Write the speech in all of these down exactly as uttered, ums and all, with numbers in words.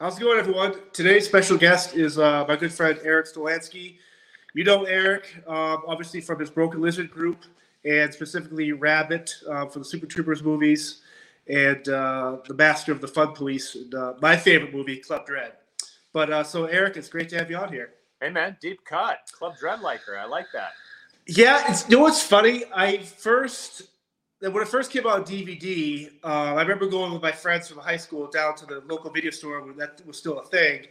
How's it going, everyone? Today's special guest is uh, my good friend Eric Stolanski. You know Eric, um, obviously from his Broken Lizard group, and specifically Rabbit uh, for the Super Troopers movies, and uh, the Master of the Fun Police, and, uh, my favorite movie, Club Dread. But uh, so Eric, it's great to have you on here. Hey man, deep cut, Club Dread liker. I like that. Yeah, it's, you know what's funny? I first. When it first came out on D V D, uh, I remember going with my friends from high school down to the local video store when that was still a thing,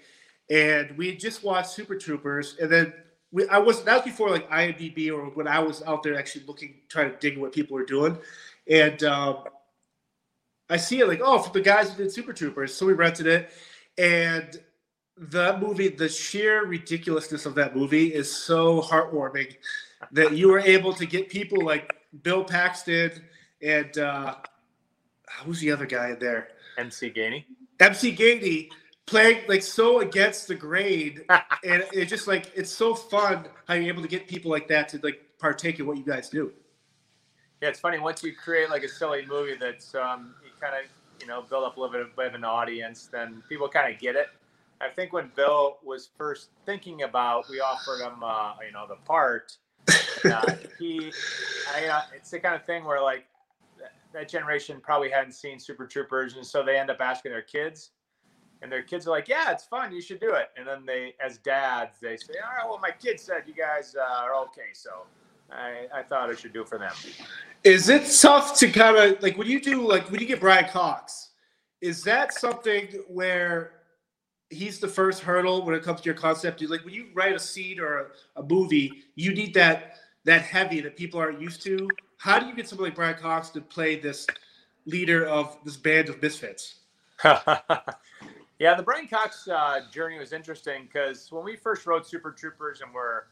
and we had just watched Super Troopers. And then we, I was that was before like I M D B or when I was out there actually looking, trying to dig what people were doing. And um, I see it like, oh, for the guys who did Super Troopers, so we rented it. And the movie, the sheer ridiculousness of that movie is so heartwarming that you were able to get people like Bill Paxton. And uh, who's the other guy in there? M C Gainey. M C Gainey playing like so against the grain, and it's just like it's so fun how you're able to get people like that to like partake in what you guys do. Yeah, it's funny once you create like a silly movie that's um, you kind of you know build up a little bit of, bit of an audience, then people kind of get it. I think when Bill was first thinking about, we offered him uh, you know the part. And, uh, he, I, uh, it's the kind of thing where like. That generation probably hadn't seen Super Troopers, and so they end up asking their kids, and their kids are like, "Yeah, it's fun. You should do it." And then they, as dads, they say, "All right, well, my kid said you guys uh, are okay, so I, I thought I should do it for them." Is it tough to kind of like when you do like when you get Brian Cox? Is that something where he's the first hurdle when it comes to your concept? Like when you write a scene or a, a movie, you need that that heavy that people aren't used to. How do you get somebody like Brian Cox to play this leader of this band of misfits? Yeah, the Brian Cox uh, journey was interesting because when we first wrote Super Troopers and we're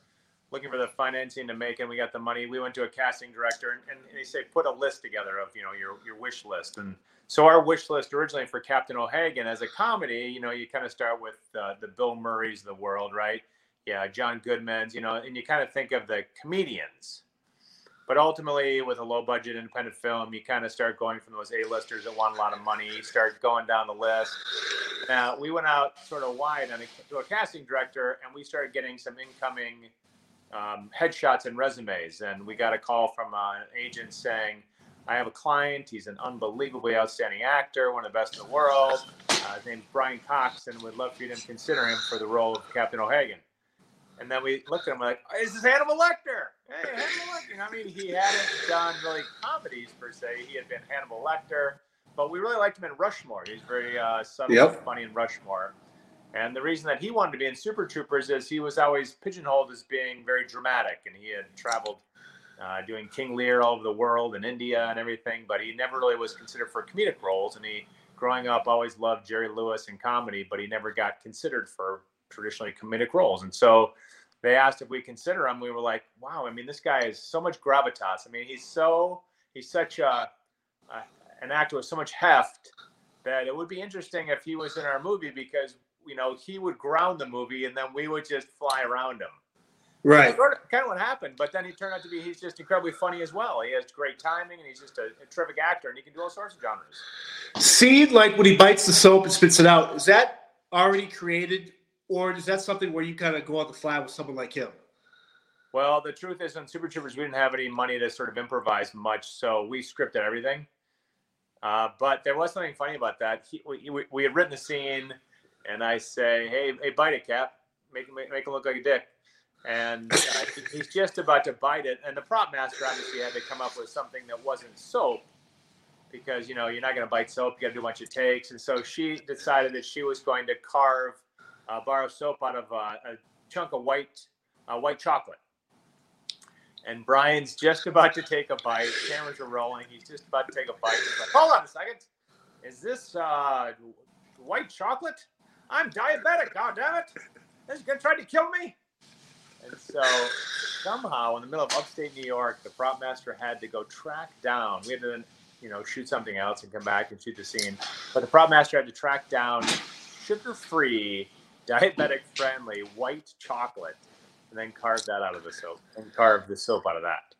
looking for the financing to make and we got the money, we went to a casting director and, and they say, put a list together of, you know, your, your wish list. And so our wish list originally for Captain O'Hagan as a comedy, you know, you kind of start with uh, the Bill Murrays of the world, right? Yeah, John Goodman's, you know, and you kind of think of the comedians. But ultimately, with a low-budget independent film, you kind of start going from those A-listers that want a lot of money, you start going down the list. Now, we went out sort of wide on a, to a casting director, and we started getting some incoming um, headshots and resumes. And we got a call from uh, an agent saying, I have a client. He's an unbelievably outstanding actor, one of the best in the world. Uh, his name's Brian Cox, and would love for you to consider him for the role of Captain O'Hagan. And then we looked at him like, oh, is this Hannibal Lecter? Hey, Hannibal Lecter. You know, I mean, he hadn't done really comedies per se. He had been Hannibal Lecter, but we really liked him in Rushmore. He's very uh, subtle, yep. And funny in Rushmore. And the reason that he wanted to be in Super Troopers is he was always pigeonholed as being very dramatic. And he had traveled uh, doing King Lear all over the world and India and everything, but he never really was considered for comedic roles. And he, growing up, always loved Jerry Lewis and comedy, but he never got considered for traditionally comedic roles. And so they asked if we consider him. We were like, wow, I mean, this guy is so much gravitas. I mean, he's so, he's such a, a an actor with so much heft that it would be interesting if he was in our movie because, you know, he would ground the movie and then we would just fly around him. Right. Sort of, kind of what happened. But then he turned out to be, he's just incredibly funny as well. He has great timing and he's just a, a terrific actor and he can do all sorts of genres. See, like when he bites the soap and spits it out, is that already created? Or is that something where you kind of go on the fly with someone like him? Well, the truth is on Super Troopers, we didn't have any money to sort of improvise much, so we scripted everything. Uh, but there was something funny about that. He, we, we had written the scene, and I say, hey, hey, bite it, Cap. Make, make, make him look like a dick. And uh, he's just about to bite it. And the prop master obviously had to come up with something that wasn't soap. Because, you know, you're not going to bite soap. You got to do a bunch of takes. And so she decided that she was going to carve a bar of soap out of uh, a chunk of white uh, white chocolate. And Brian's just about to take a bite. Cameras are rolling. He's just about to take a bite. He's like, hold on a second. Is this uh, white chocolate? I'm diabetic, goddammit. This guy tried to kill me. And so somehow in the middle of upstate New York, the prop master had to go track down. We had to, you know, shoot something else and come back and shoot the scene. But the prop master had to track down sugar-free, diabetic-friendly white chocolate, and then carve that out of the soap, and carve the soap out of that.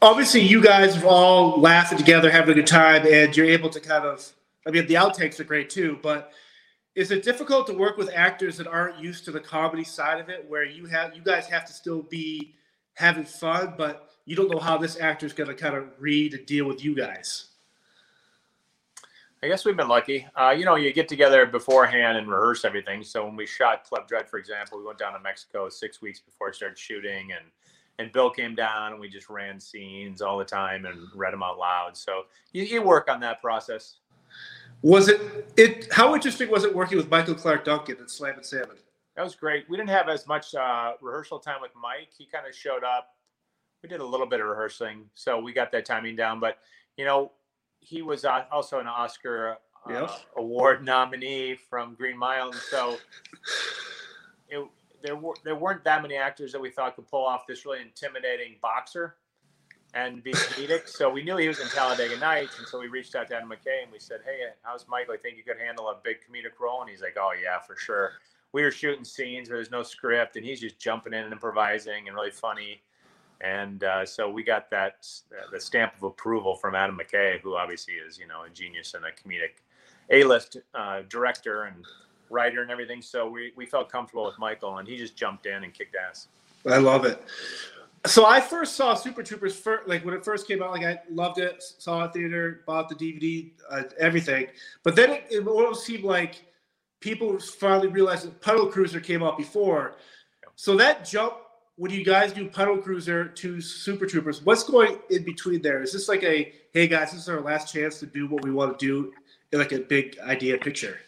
Obviously, you guys are all laughing together, having a good time, and you're able to kind of, I mean, the outtakes are great, too, but Is it difficult to work with actors that aren't used to the comedy side of it, where you have you guys have to still be having fun, but you don't know how this actor is going to kind of read and deal with you guys? I guess we've been lucky. Uh, you know, you get together beforehand and rehearse everything. So when we shot Club Dread, for example, we went down to Mexico six weeks before it started shooting, and and Bill came down and we just ran scenes all the time and read them out loud. So you, you work on that process. Was it, it, how interesting was it working with Michael Clark Duncan at Slam and Salmon? That was great. We didn't have as much uh, rehearsal time with Mike. He kind of showed up. We did a little bit of rehearsing, so we got that timing down. But, you know, he was uh, also an Oscar uh, yes. award nominee from Green Mile. And so it, there, were, there weren't that many actors that we thought could pull off this really intimidating boxer and be comedic. So we knew he was in Talladega Nights, and so we reached out to Adam McKay and we said, "Hey, how's Michael? I think you could handle a big comedic role." And he's like, "Oh yeah, for sure." We were shooting scenes where there's no script, and he's just jumping in and improvising and really funny. And uh, so we got that uh, the stamp of approval from Adam McKay, who obviously is, you know, a genius and a comedic A-list uh, director and writer and everything. So we we felt comfortable with Michael, and he just jumped in and kicked ass. I love it. So I first saw Super Troopers first, like when it first came out. Like I loved it, saw it theater, bought the D V D, uh, everything. But then it, it almost seemed like people finally realized that Puddle Cruiser came out before. So that jump when you guys do Puddle Cruiser to Super Troopers, what's going in between there? Is this like a, hey guys, this is our last chance to do what we want to do in like a big idea picture?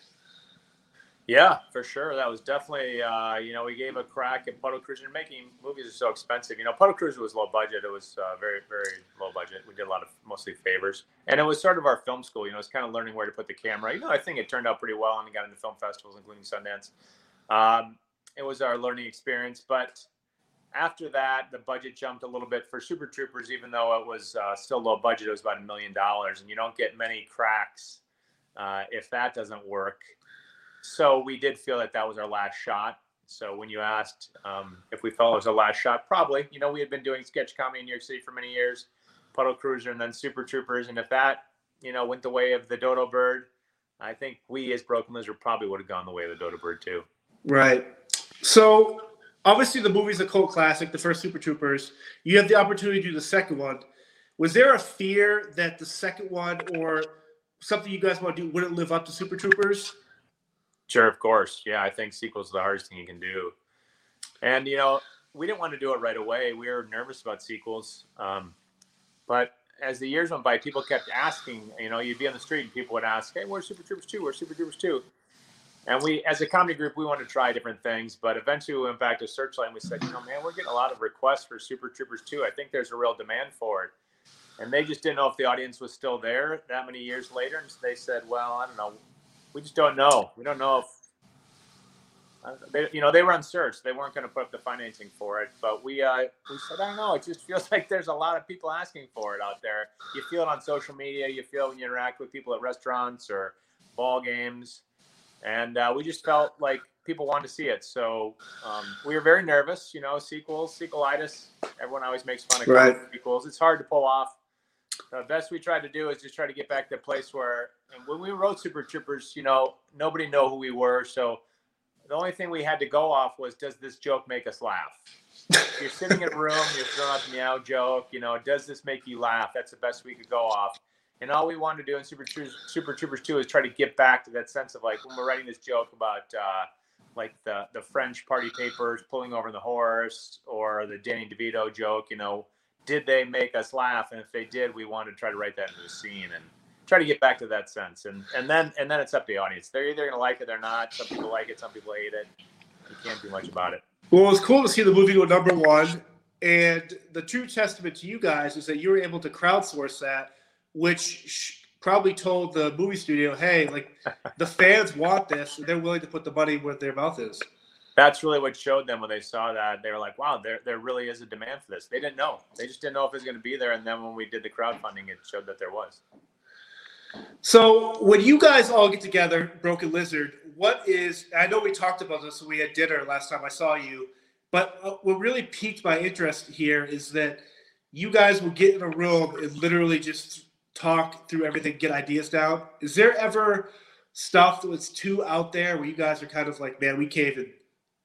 Yeah, for sure. That was definitely, uh, you know, we gave a crack at Puddle Cruiser. Making movies are so expensive. You know, Puddle Cruiser was low budget. It was uh, very, very low budget. We did a lot of mostly favors. And it was sort of our film school. You know, it's kind of learning where to put the camera. You know, I think it turned out pretty well, and we got into film festivals, including Sundance. Um, it was our learning experience. But after that, the budget jumped a little bit for Super Troopers, even though it was uh, still low budget. It was about a million dollars. And you don't get many cracks uh, if that doesn't work. So we did feel that that was our last shot. So when you asked um, if we felt it was our last shot, probably. You know, we had been doing sketch comedy in New York City for many years, Puddle Cruiser and then Super Troopers. And if that, you know, went the way of the Dodo Bird, I think we as Broken Lizard probably would have gone the way of the Dodo Bird too. Right. So obviously the movie's a cult classic, the first Super Troopers. You have the opportunity to do the second one. Was there a fear that the second one or something you guys want to do wouldn't live up to Super Troopers? Sure, of course. Yeah, I think sequels are the hardest thing you can do. And, you know, we didn't want to do it right away. We were nervous about sequels. Um, but as the years went by, people kept asking, you know, you'd be on the street and people would ask, "Hey, where's Super Troopers two? Where's Super Troopers two? And we, as a comedy group, we wanted to try different things. But eventually we went back to Searchlight and we said, you know, man, we're getting a lot of requests for Super Troopers two. I think there's a real demand for it. And they just didn't know if the audience was still there that many years later. And so they said, well, I don't know. We just don't know. We don't know if, uh, they, you know, they were on Search. They weren't going to put up the financing for it. But we uh, we said, I don't know. It just feels like there's a lot of people asking for it out there. You feel it on social media. You feel it when you interact with people at restaurants or ball games. And uh, we just felt like people wanted to see it. So um, we were very nervous, you know, sequels, sequelitis. Everyone always makes fun of right. sequels. It's hard to pull off. The best we tried to do is just try to get back to a place where, and when we wrote Super Troopers, you know, nobody knew who we were. So the only thing we had to go off was, does this joke make us laugh? You're sitting in a room, you're throwing out the meow joke, you know, does this make you laugh? That's the best we could go off. And all we wanted to do in Super Troopers, Super Troopers two is try to get back to that sense of like, when we're writing this joke about uh, like the, the French party papers pulling over the horse or the Danny DeVito joke, you know, did they make us laugh? And if they did, we wanted to try to write that into the scene and try to get back to that sense. And and then and then it's up to the audience. They're either going to like it or not. Some people like it. Some people hate it. You can't do much about it. Well, it was cool to see the movie go number one. And the true testament to you guys is that you were able to crowdsource that, which probably told the movie studio, hey, like the fans want this. And they're willing to put the money where their mouth is. That's really what showed them when they saw that. They were like, wow, there there really is a demand for this. They didn't know. They just didn't know if it was going to be there. And then when we did the crowdfunding, it showed that there was. So when you guys all get together, Broken Lizard, what is – I know we talked about this when we had dinner last time I saw you. But what really piqued my interest here is that you guys will get in a room and literally just talk through everything, get ideas down. Is there ever – stuff that's too out there where you guys are kind of like, man, we can't even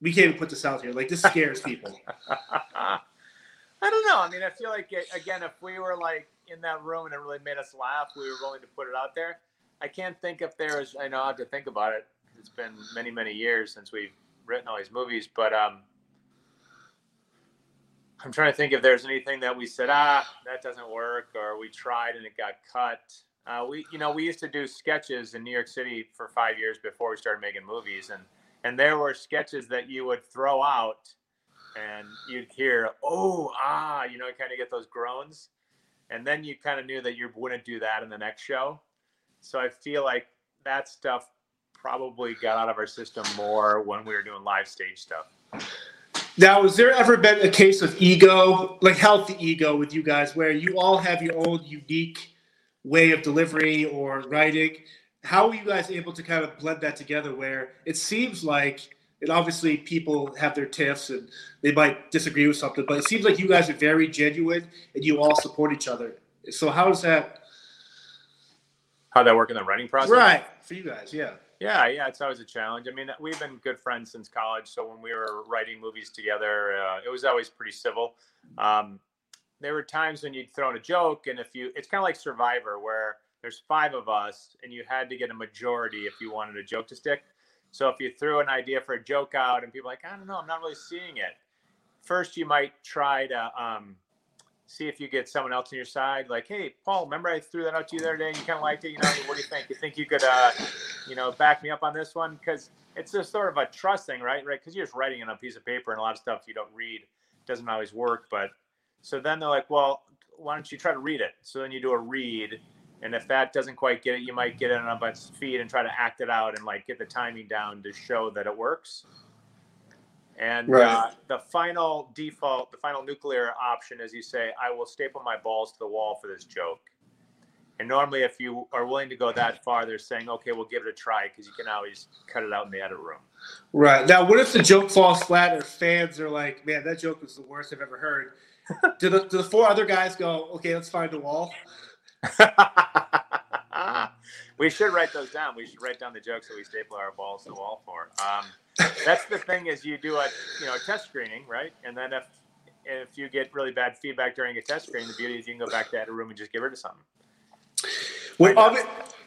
we can't even put this out here. Like, this scares people. I don't know. I mean, I feel like, again, if we were like in that room and it really made us laugh, we were willing to put it out there. I can't think if there is. I know I have to think about it. It's been many, many years since we've written all these movies, but um, I'm trying to think if there's anything that we said, ah, that doesn't work, or we tried and it got cut. Uh, we, you know, we used to do sketches in New York City for five years before we started making movies, and and there were sketches that you would throw out, and you'd hear, oh, ah, you know, kind of get those groans, and then you kind of knew that you wouldn't do that in the next show. So I feel like that stuff probably got out of our system more when we were doing live stage stuff. Now, has there ever been a case of ego, like healthy ego with you guys, where you all have your own unique way of delivery or writing? How are you guys able to kind of blend that together where it seems like, and obviously people have their tiffs and they might disagree with something, but it seems like you guys are very genuine and you all support each other. So how does that... How'd that work in the writing process? Right, for you guys, yeah. Yeah, yeah, it's always a challenge. I mean, we've been good friends since college, so when we were writing movies together, uh, it was always pretty civil. Um, there were times when you'd throw in a joke, and if you, it's kind of like Survivor, where there's five of us, and you had to get a majority if you wanted a joke to stick. So if you threw an idea for a joke out, and people are like, I don't know, I'm not really seeing it. First, you might try to um, see if you get someone else on your side, like, hey, Paul, remember I threw that out to you the other day, and you kind of liked it, you know, what do you think? You think you could... Uh, you know, back me up on this one, because it's just sort of a trust thing, right? Right, because you're just writing on a piece of paper, and a lot of stuff you don't read doesn't always work. But so then they're like, well, why don't you try to read it? So then you do a read, and if that doesn't quite get it, you might get it on its feet and try to act it out and like get the timing down to show that it works. And right. uh, the final default, the final nuclear option is you say, I will staple my balls to the wall for this joke. And normally, if you are willing to go that far, they're saying, okay, we'll give it a try, because you can always cut it out in the edit room. Right. Now, what if the joke falls flat or fans are like, man, that joke was the worst I've ever heard? do, the, do the four other guys go, okay, let's find a wall? We should write those down. We should write down the jokes that we staple our balls to the wall for. Um, that's the thing is you do a, you know, a test screening, right? And then if, if you get really bad feedback during a test screen, the beauty is you can go back to that room and just get rid of something. When,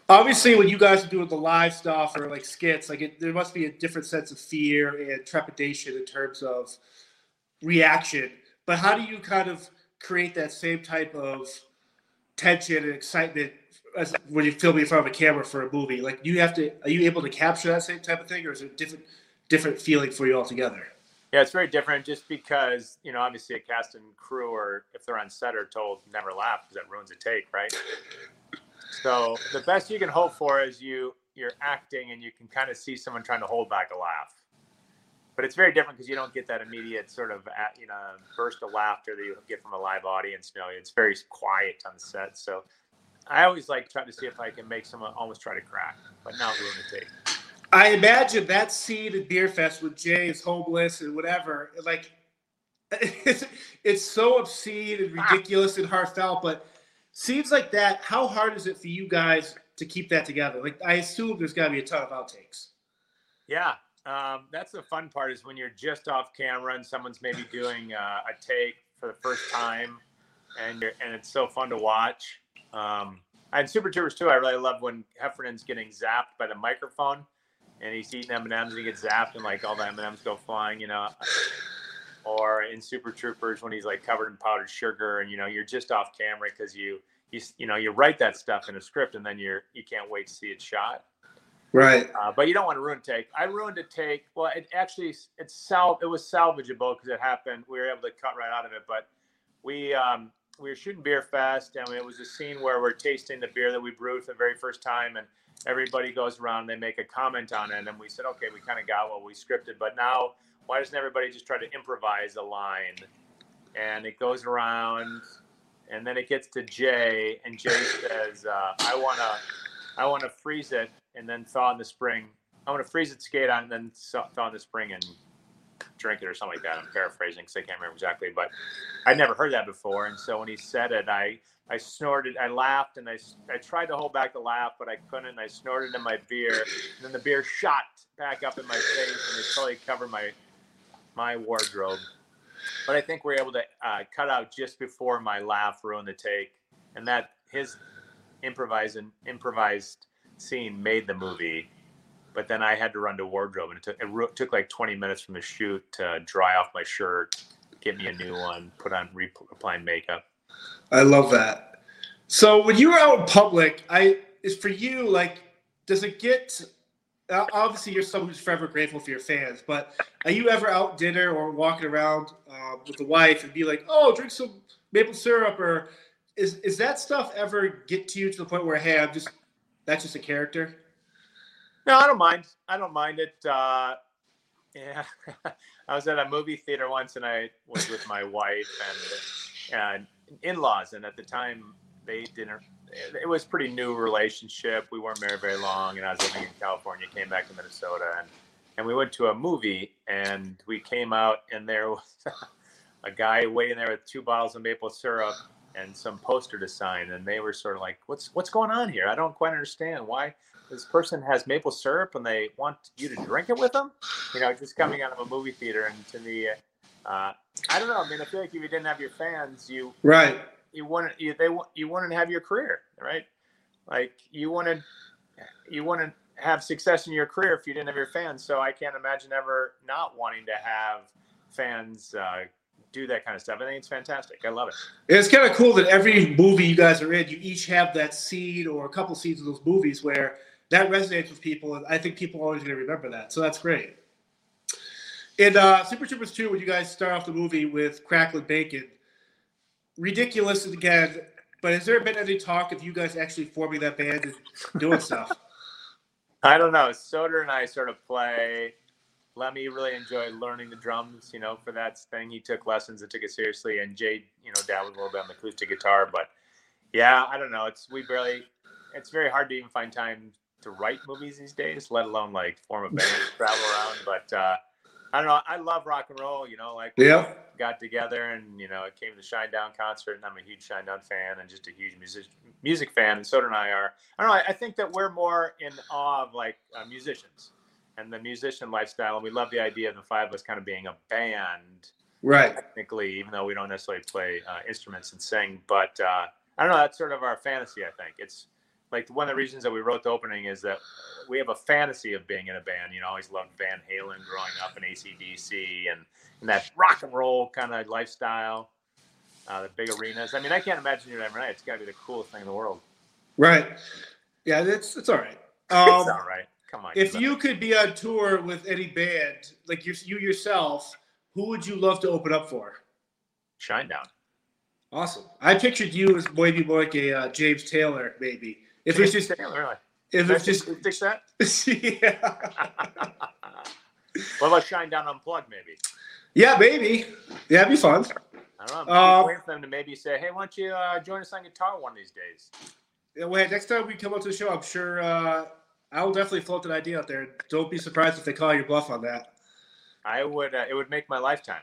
obviously, when you guys are doing the live stuff or like skits, like it, there must be a different sense of fear and trepidation in terms of reaction. But how do you kind of create that same type of tension and excitement as when you film in front of a camera for a movie? Like, do you have to? Are you able to capture that same type of thing, or is it a different different feeling for you altogether? Yeah, it's very different. Just because, you know, obviously a cast and crew, or if they're on set, are told never laugh because that ruins a take, right? So the best you can hope for is you, you're acting and you can kind of see someone trying to hold back a laugh. But it's very different because you don't get that immediate sort of, you know, burst of laughter that you get from a live audience. You know, it's very quiet on the set. So I always like trying to see if I can make someone almost try to crack, but not ruin the take. I imagine that scene at Beerfest with Jay is homeless and whatever, like, it's, it's so obscene and ridiculous and heartfelt, but... Seems like that. How hard is it for you guys to keep that together? Like, I assume there's got to be a ton of outtakes. Yeah, um, that's the fun part is when you're just off camera and someone's maybe doing uh, a take for the first time, and you're, and it's so fun to watch. Um, and Super Troopers too. I really love when Heffernan's getting zapped by the microphone, and he's eating M and M's and he gets zapped, and like all the M and M's go flying, you know. Or in Super Troopers when he's like covered in powdered sugar, and you know you're just off camera because you you you know you write that stuff in a script and then you're you can't wait to see it shot. Right. Uh, but you don't want to ruin a take. I ruined a take. Well, it actually it's sal it was salvageable because it happened. We were able to cut right out of it. But we um, we were shooting Beerfest, and it was a scene where we're tasting the beer that we brewed for the very first time, and everybody goes around and they make a comment on it, and we said, okay, we kind of got what we scripted, but now. Why doesn't everybody just try to improvise a line? And it goes around, and then it gets to Jay, and Jay says, uh, I want to I want to freeze it and then thaw in the spring. I want to freeze it, skate on, and then thaw in the spring and drink it or something like that. I'm paraphrasing because I can't remember exactly, but I'd never heard that before. And so when he said it, I, I snorted, I laughed, and I, I tried to hold back the laugh, but I couldn't. I snorted in my beer, and then the beer shot back up in my face, and it totally covered my my wardrobe. But I think we were able to uh, cut out just before my laugh ruined the take, and that his improvising improvised scene made the movie. But then I had to run to wardrobe, and it took it took like twenty minutes from the shoot to dry off my shirt, get me a new one, put on reapplying makeup. I love that. So when you were out in public, I is for you like does it get? Obviously, you're someone who's forever grateful for your fans, but are you ever out dinner or walking around uh, with the wife and be like, oh, drink some maple syrup, or is is that stuff ever get to you to the point where hey, I'm just that's just a character? No, I don't mind. I don't mind it. Uh, yeah, I was at a movie theater once, and I was with my wife and uh, in-laws. And at the time, they didn't. It was a pretty new relationship. We weren't married very long, and I was living in California. Came back to Minnesota, and and we went to a movie, and we came out, and there was a guy waiting there with two bottles of maple syrup and some poster to sign, and they were sort of like, "What's what's going on here? I don't quite understand why." This person has maple syrup and they want you to drink it with them, you know, just coming out of a movie theater. And to me, uh, I don't know. I mean, I feel like if you didn't have your fans, you, right. you, you wouldn't, you, they, you wouldn't have your career, right? Like you wouldn't, you wouldn't have success in your career if you didn't have your fans. So I can't imagine ever not wanting to have fans, uh, do that kind of stuff. I think it's fantastic. I love it. It's kind of cool that every movie you guys are in, you each have that scene or a couple scenes of those movies where that resonates with people, and I think people are always going to remember that. So that's great. In uh, Super Troopers two, when you guys start off the movie with Cracklin' Bacon, ridiculous again, but has there been any talk of you guys actually forming that band and doing stuff? I don't know. Soter and I sort of play. Lemmy really enjoyed learning the drums, you know, for that thing. He took lessons and took it seriously, and Jay, you know, dabbled a little bit on the acoustic guitar. But, yeah, I don't know. It's we barely – it's very hard to even find time to write movies these days, let alone like form a band, travel around. But uh, I don't know. I love rock and roll, you know, like we yeah. got together and, you know, it came to the Shinedown concert, and I'm a huge Shinedown fan and just a huge music music fan. And Soter and I are, I don't know. I think that we're more in awe of like uh, musicians and the musician lifestyle. And we love the idea of the five of us kind of being a band. Right. Technically, even though we don't necessarily play uh, instruments and sing, but uh, I don't know. That's sort of our fantasy. I think it's, like one of the reasons that we wrote the opening is that we have a fantasy of being in a band. You know, I always loved Van Halen growing up and A C D C and, and that rock and roll kind of lifestyle, uh, the big arenas. I mean, I can't imagine doing it every night. It's got to be the coolest thing in the world. Right. Yeah, it's, it's all right. Um, it's all right. Come on. If you, you could be on tour with any band, like you, you yourself, who would you love to open up for? Shinedown. Awesome. I pictured you as maybe more like a uh, James Taylor, maybe. If it's just Taylor, if it's just fix that, yeah. What about Shinedown Unplugged, maybe? Yeah, maybe. Yeah, that'd be fun. I don't know. I'm um, waiting for them to maybe say, "Hey, why don't you uh, join us on guitar one of these days?" Yeah, well, next time we come up to the show, I'm sure uh, I'll definitely float that idea out there. Don't be surprised if they call your bluff on that. I would. Uh, it would make my lifetime.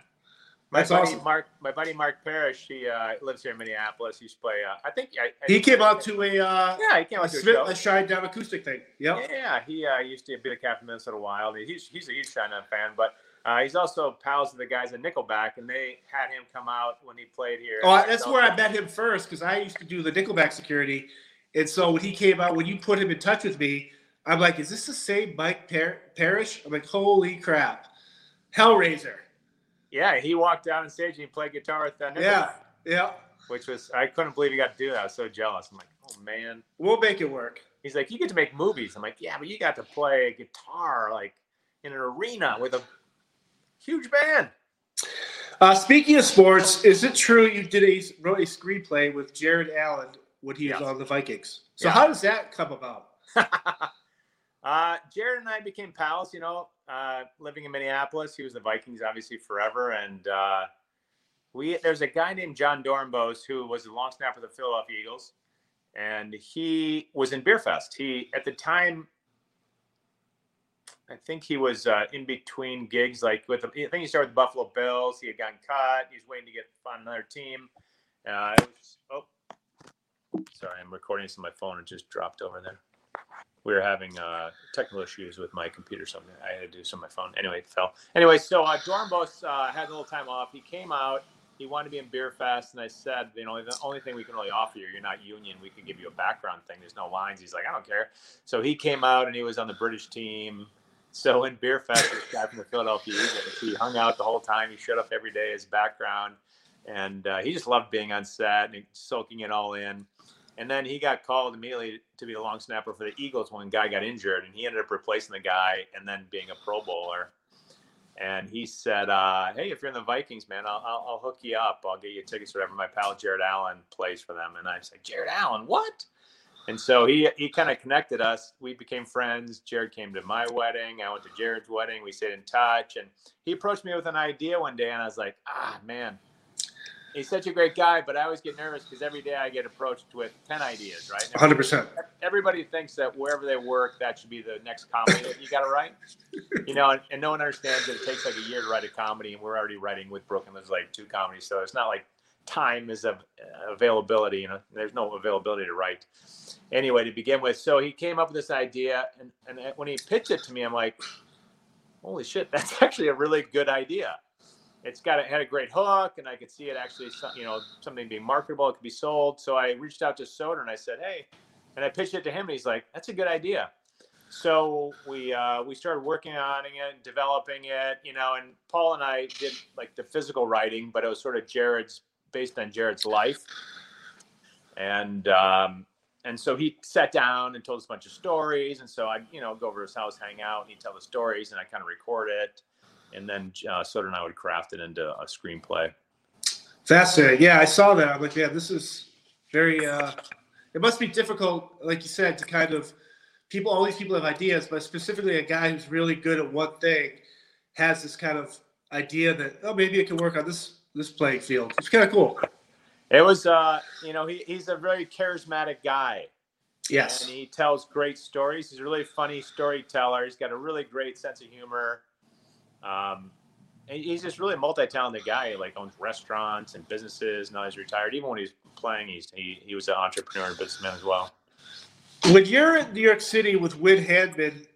My That's buddy awesome. Mark, my buddy Mark Parrish, he uh, lives here in Minneapolis. He used to play. Uh, I think I, I, he came out to a uh, yeah, he came out to a, show. a Shinedown acoustic thing. Yep. Yeah, he uh, used to be the captain of Minnesota Wild. He's he's a huge Shinedown fan, but uh, he's also pals with the guys at Nickelback, and they had him come out when he played here. Oh, that's South where South. I met him first because I used to do the Nickelback security, and so when he came out, when you put him in touch with me, I'm like, is this the same Mike Par Parrish? I'm like, holy crap, Hellraiser. Yeah, he walked down on stage and he played guitar with that. Yeah, yeah. Which was, I couldn't believe he got to do that. I was so jealous. I'm like, oh, man. We'll make it work. He's like, you get to make movies. I'm like, yeah, but you got to play guitar, like, in an arena with a huge band. Uh, speaking of sports, is it true you did a, wrote a screenplay with Jared Allen when he was yeah. on the Vikings? So yeah. how does that come about? Uh, Jared and I became pals, you know, uh, living in Minneapolis. He was the Vikings, obviously, forever. And uh, we there's a guy named John Dornbos who was a long snapper of the Philadelphia Eagles. And he was in Beerfest. He, at the time, I think he was uh, in between gigs, like with, I think he started with the Buffalo Bills. He had gotten caught. He was waiting to get on another team. Uh, it was, oh, sorry, I'm recording this on my phone. It just dropped over there. We were having uh, technical issues with my computer, so I had to do some on my phone. Anyway, it fell. Anyway, so uh, Dornbos uh, had a little time off. He came out. He wanted to be in Beerfest, and I said, you know, the only thing we can really offer you, you're not union. We can give you a background thing. There's no lines. He's like, I don't care. So he came out, and he was on the British team. So in Beerfest, this guy from the Philadelphia Eagles, he hung out the whole time. He showed up every day as background, and uh, he just loved being on set and soaking it all in. And then he got called immediately to be the long snapper for the Eagles when a guy got injured, and he ended up replacing the guy and then being a Pro Bowler. And he said, uh, hey, if you're in the Vikings, man, I'll, I'll, I'll hook you up. I'll get you tickets or whatever. My pal Jared Allen plays for them. And I said, Jared Allen, what? And so he he kind of connected us. We became friends. Jared came to my wedding. I went to Jared's wedding. We stayed in touch. And he approached me with an idea one day, and I was like, ah, man. He's such a great guy, but I always get nervous because every day I get approached with ten ideas, right? Everybody, one hundred percent. Everybody thinks that wherever they work, that should be the next comedy that you got to write. You know, and, and no one understands that it takes like a year to write a comedy, and we're already writing with Broken Lizard like two comedies. So it's not like time is of availability. You know, there's no availability to write anyway to begin with. So he came up with this idea, and, and when he pitched it to me, I'm like, holy shit, that's actually a really good idea. It's got a, had a great hook, and I could see it actually, you know, something being marketable. It could be sold. So I reached out to Soter and I said, hey, and I pitched it to him, and he's like, that's a good idea. So we uh, we started working on it, developing it, you know, and Paul and I did like the physical writing, but it was sort of Jared's, based on Jared's life. And um, and so he sat down and told us a bunch of stories. And so I, you know, go over to his house, hang out, and he'd tell the stories, and I kind of record it. And then uh, Soter and I would craft it into a screenplay. Fascinating. Yeah, I saw that. I'm like, yeah, this is very, uh, it must be difficult, like you said, to kind of, people, all these people have ideas, but specifically a guy who's really good at one thing has this kind of idea that, oh, maybe it can work on this this playing field. It's kind of cool. It was, uh, you know, he, he's a very charismatic guy. Yes. And he tells great stories. He's a really funny storyteller. He's got a really great sense of humor. Um, and he's just really a multi-talented guy. He like owns restaurants and businesses. Now he's retired. Even when he's playing, he's, he he was an entrepreneur and businessman as well. When you're in New York City with Wynn Handman,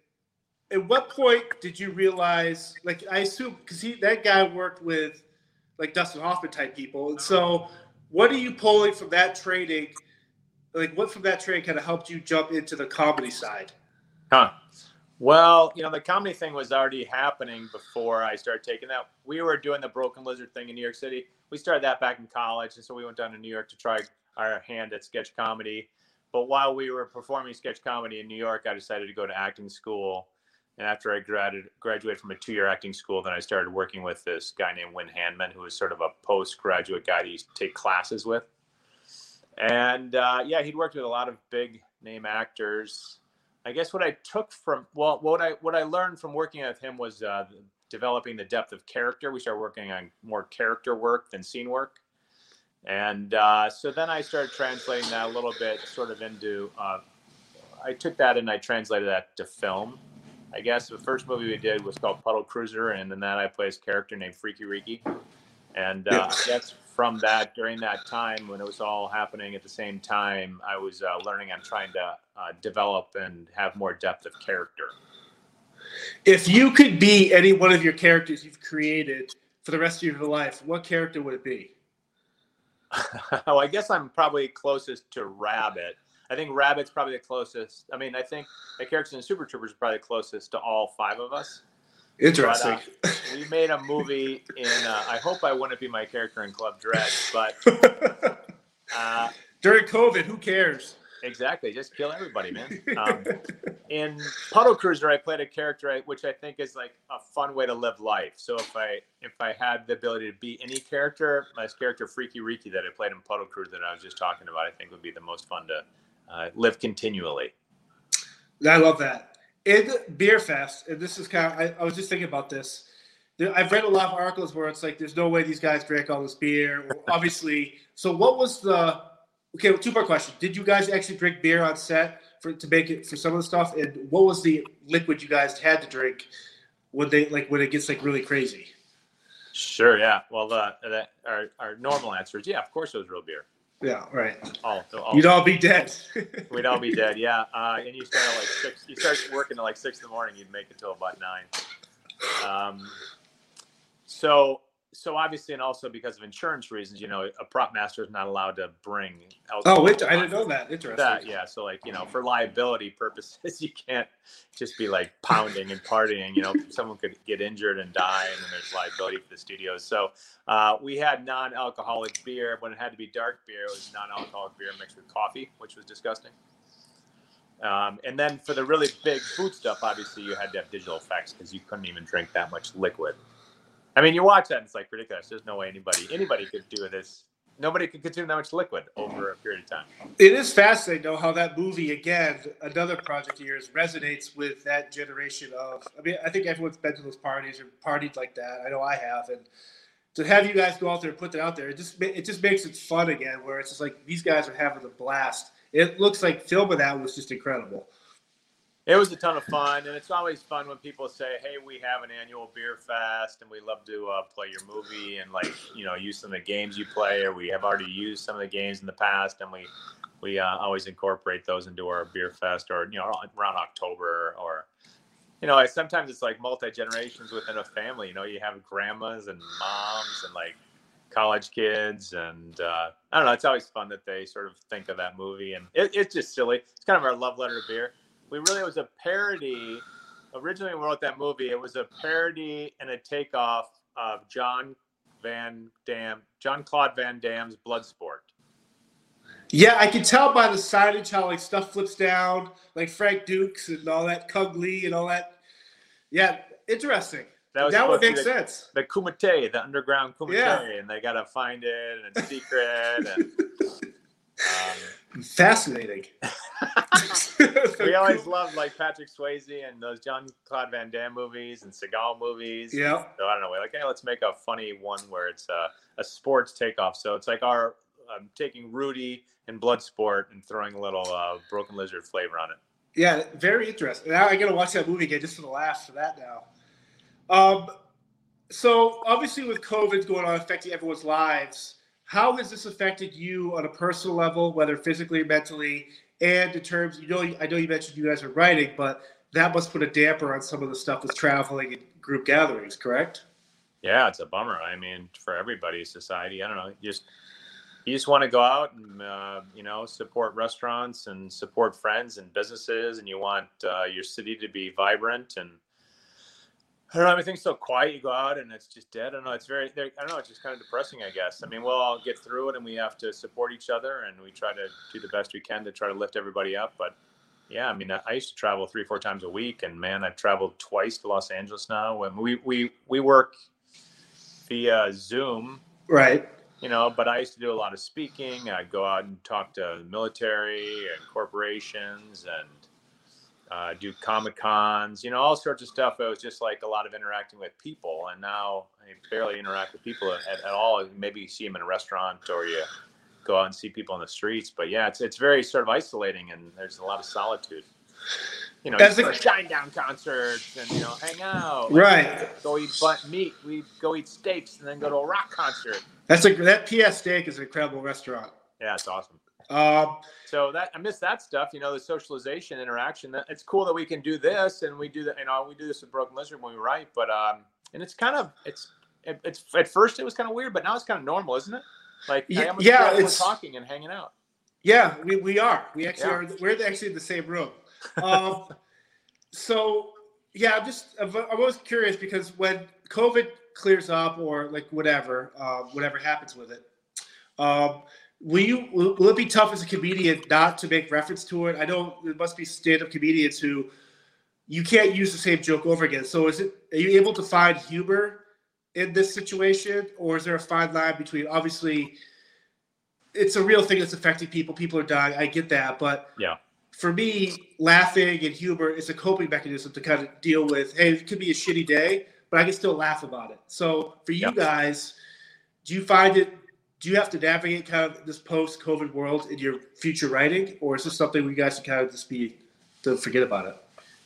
at what point did you realize? Like I assume, because he that guy worked with like Dustin Hoffman type people, and so what are you pulling from that training? Like what from that training kind of helped you jump into the comedy side? Huh. Well, you know, the comedy thing was already happening before I started taking that. We were doing the Broken Lizard thing in New York City. We started that back in college, and so we went down to New York to try our hand at sketch comedy. But while we were performing sketch comedy in New York, I decided to go to acting school. And after I gradu- graduated from a two-year acting school, then I started working with this guy named Wynn Handman, who was sort of a postgraduate guy that you take classes with. And, uh, yeah, he'd worked with a lot of big-name actors. I guess what I took from, well, what I what I learned from working with him was uh, developing the depth of character. We started working on more character work than scene work. And uh, so then I started translating that a little bit sort of into, uh, I took that and I translated that to film, I guess. The first movie we did was called Puddle Cruiser, and in that I played a character named Freaky Ricky. And uh, I guess from that, during that time when it was all happening at the same time, I was uh, learning and trying to uh, develop and have more depth of character. If you could be any one of your characters you've created for the rest of your life, what character would it be? Oh, I guess I'm probably closest to Rabbit. I think Rabbit's probably the closest. I mean, I think the characters in Super Troopers are probably the closest to all five of us. Interesting. But, uh, we made a movie in, uh, I hope I wouldn't be my character in Club Dread, but. Uh, During COVID, who cares? Exactly. Just kill everybody, man. Um, in Puddle Cruiser, I played a character, which I think is like a fun way to live life. So if I if I had the ability to be any character, my character Freaky Ricky that I played in Puddle Cruiser that I was just talking about, I think would be the most fun to uh, live continually. I love that. In Beerfest, and this is kind of, I, I was just thinking about this. There, I've read a lot of articles where it's like, there's no way these guys drank all this beer, or obviously. So what was the, okay, well, two-part question. Did you guys actually drink beer on set for to make it for some of the stuff? And what was the liquid you guys had to drink when they like when it gets like really crazy? Sure. Yeah. Well, uh, that, our our normal answer is yeah. Of course, it was real beer. Yeah. Right. All, all, You'd all be dead. We'd all be dead. Yeah. Uh, and you start at like six. You start working at like six in the morning. You'd make it till about nine. Um. So. So obviously, and also because of insurance reasons, you know, a prop master is not allowed to bring alcohol. Oh, it, I didn't know that. Interesting. That, yeah. So like, you know, for liability purposes, you can't just be like pounding and partying, you know, someone could get injured and die, and then there's liability for the studios. So uh, we had non-alcoholic beer. When it had to be dark beer, it was non-alcoholic beer mixed with coffee, which was disgusting. Um, and then for the really big food stuff, obviously, you had to have digital effects because you couldn't even drink that much liquid. I mean, you watch that and it's like ridiculous. There's no way anybody anybody could do this. Nobody could consume that much liquid over a period of time. It is fascinating, though, how that movie, again, another project of yours, resonates with that generation of, I mean, I think everyone's been to those parties or partied like that. I know I have. And to have you guys go out there and put that out there, it just, it just makes it fun again, where it's just like these guys are having a blast. It looks like filming that was just incredible. It was a ton of fun, and it's always fun when people say, hey, we have an annual beer fest, and we love to uh, play your movie and, like, you know, use some of the games you play, or we have already used some of the games in the past, and we we uh, always incorporate those into our beer fest, or, you know, around October, or, you know, sometimes it's like multi-generations within a family. You know, you have grandmas and moms and, like, college kids, and uh I don't know, it's always fun that they sort of think of that movie, and it, it's just silly. It's kind of our love letter to beer. We really, it was a parody. Originally, we wrote that movie. It was a parody and a takeoff of John Van Damme, John Claude Van Damme's Bloodsport. Yeah, I can tell by the signage how like stuff flips down, like Frank Dukes and all that, Kung Lee and all that. Yeah, interesting. That, that would make the, sense. The Kumite, the underground Kumite, yeah. And they gotta find it, and it's secret. And, um, fascinating. We always loved like Patrick Swayze and those John Claude Van Damme movies and Seagal movies. Yeah. So I don't know. We're like, hey, let's make a funny one where it's a, a sports takeoff. So it's like our um, taking Rudy and Bloodsport and throwing a little uh, Broken Lizard flavor on it. Yeah, very interesting. Now I gotta watch that movie again just for the laughs for that now. Um, so obviously with COVID going on affecting everyone's lives, how has this affected you on a personal level, whether physically or mentally, and in terms, you know, I know you mentioned you guys are writing, but that must put a damper on some of the stuff with traveling and group gatherings, correct? Yeah, it's a bummer. I mean, for everybody's society, I don't know, you just, you just want to go out and, uh, you know, support restaurants and support friends and businesses, and you want uh, your city to be vibrant, and I don't know, everything's so quiet. You go out and it's just dead. I don't know. It's very, I don't know. It's just kind of depressing, I guess. I mean, we'll all get through it, and we have to support each other, and we try to do the best we can to try to lift everybody up. But yeah, I mean, I used to travel three, four times a week, and man, I've traveled twice to Los Angeles now. And we, we, we work via Zoom. Right. You know, but I used to do a lot of speaking. I'd go out and talk to the military and corporations and, Uh, do Comic-Cons, you know, all sorts of stuff. It was just like a lot of interacting with people. And now I barely interact with people at, at all. Maybe you see them in a restaurant, or you go out and see people on the streets. But yeah, it's it's very sort of isolating, and there's a lot of solitude. You know, you like Shinedown concerts and, you know, hang out. Right. Like, go eat butt meat. We go eat steaks and then go to a rock concert. That's a, that P S Steak is an incredible restaurant. Yeah, it's awesome. Um, so that I miss that stuff, you know, the socialization interaction. That, it's cool that we can do this, and we do that, you know, we do this with Broken Lizard when we write, but, um, and it's kind of, it's, it, it's, at first it was kind of weird, but now it's kind of normal, isn't it? Like, yeah, yeah it's, we're talking and hanging out. Yeah, we, we are, we actually yeah. are, we're actually in the same room. Um, so yeah, I'm just, I'm, I'm always curious, because when COVID clears up, or like whatever, um, whatever happens with it, um, Will you will it be tough as a comedian not to make reference to it? I know there must be stand-up comedians who you can't use the same joke over again. So is it are you able to find humor in this situation, or is there a fine line between? Obviously, it's a real thing that's affecting people. People are dying. I get that, but yeah, for me, laughing and humor is a coping mechanism to kind of deal with. Hey, it could be a shitty day, but I can still laugh about it. So for you yep. guys, do you find it? do you have to navigate kind of this post-COVID world in your future writing, or is this something we guys can kind of just be to forget about it?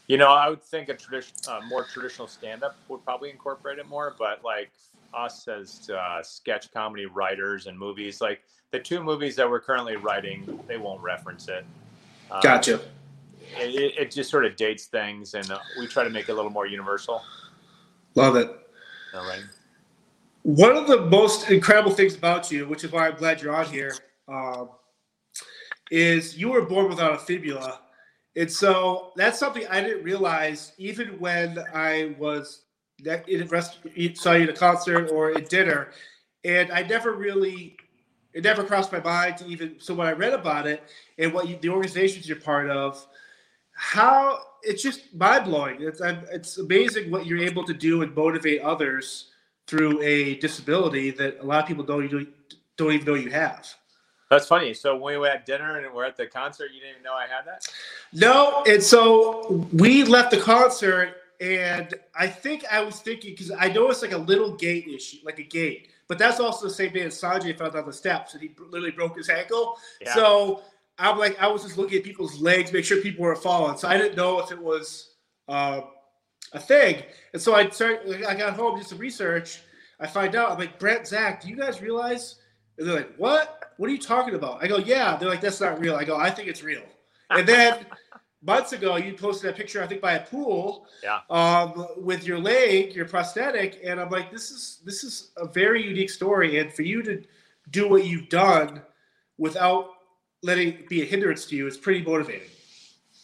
You know, I would think a tradition, uh, more traditional stand-up would probably incorporate it more, but like us as uh, sketch comedy writers and movies, like the two movies that we're currently writing, they won't reference it. Um, gotcha. It, it just sort of dates things, and uh, we try to make it a little more universal. Love it. All right. One of the most incredible things about you, which is why I'm glad you're on here, um, is you were born without a fibula. And so that's something I didn't realize even when I was in rest, saw you at a concert or at dinner. And I never really, it never crossed my mind to even, so when I read about it and what you, the organizations you're part of, how, it's just mind-blowing. It's, it's amazing what you're able to do and motivate others through a disability that a lot of people don't, don't, don't even know you have. That's funny. So when we were at dinner and we're at the concert, you didn't even know I had that? No. And so we left the concert, and I think I was thinking, because I noticed like a little gate issue, like a gate. But that's also the same day as Sanjay fell down the steps, and he literally broke his ankle. Yeah. So I'm like, I was just looking at people's legs, make sure people weren't falling. So I didn't know if it was uh, a thing. And so I started, I got home, did some research. I find out, I'm like, Brent, Zach, do you guys realize? And they're like, what? What are you talking about? I go, yeah. They're like, that's not real. I go, I think it's real. And then months ago, you posted that picture, I think, by a pool, yeah, um, with your leg, your prosthetic. And I'm like, this is this is a very unique story. And for you to do what you've done without letting it be a hindrance to you is pretty motivating.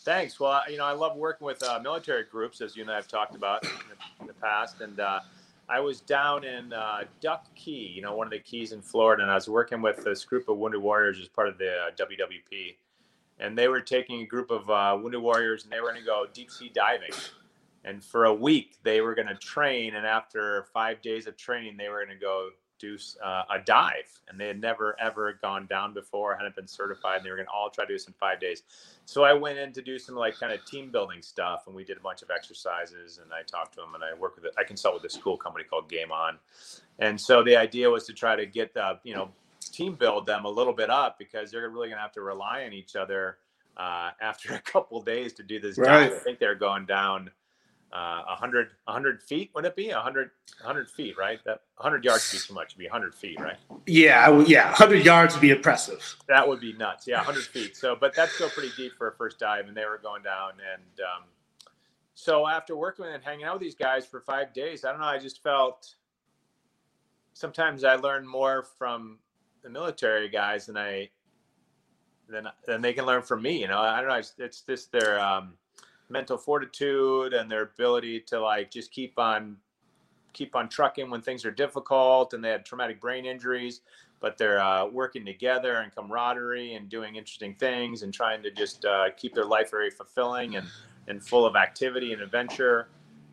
Thanks. Well, you know, I love working with uh, military groups, as you and I have talked about in the, in the past. And uh, I was down in uh, Duck Key, you know, one of the keys in Florida, and I was working with this group of Wounded Warriors as part of the uh, W W P. And they were taking a group of uh, Wounded Warriors, and they were going to go deep sea diving. And for a week, they were going to train, and after five days of training, they were going to go do uh, a dive. And they had never, ever gone down before, hadn't been certified, and they were going to all try to do this in five days. So I went in to do some like kind of team building stuff, and we did a bunch of exercises, and I talked to them, and I work with, I consult with this cool company called Game On. And so the idea was to try to get the, you know, team build them a little bit up, because they're really going to have to rely on each other uh, after a couple of days to do this right. dive. I think they're going down Uh, one hundred feet, would it be? one hundred feet, right? That one hundred yards would be too much. It would be one hundred feet, right? Yeah, I would, yeah. one hundred yards would be impressive. That would be nuts. Yeah, one hundred feet. So, but that's still pretty deep for a first dive, and they were going down. And um, so after working and hanging out with these guys for five days, I don't know, I just felt sometimes I learn more from the military guys than, I, than, than they can learn from me. You know, I don't know. It's, it's just their... Um, mental fortitude and their ability to like just keep on keep on trucking when things are difficult, and they had traumatic brain injuries, but they're uh working together and camaraderie and doing interesting things and trying to just uh keep their life very fulfilling and and full of activity and adventure.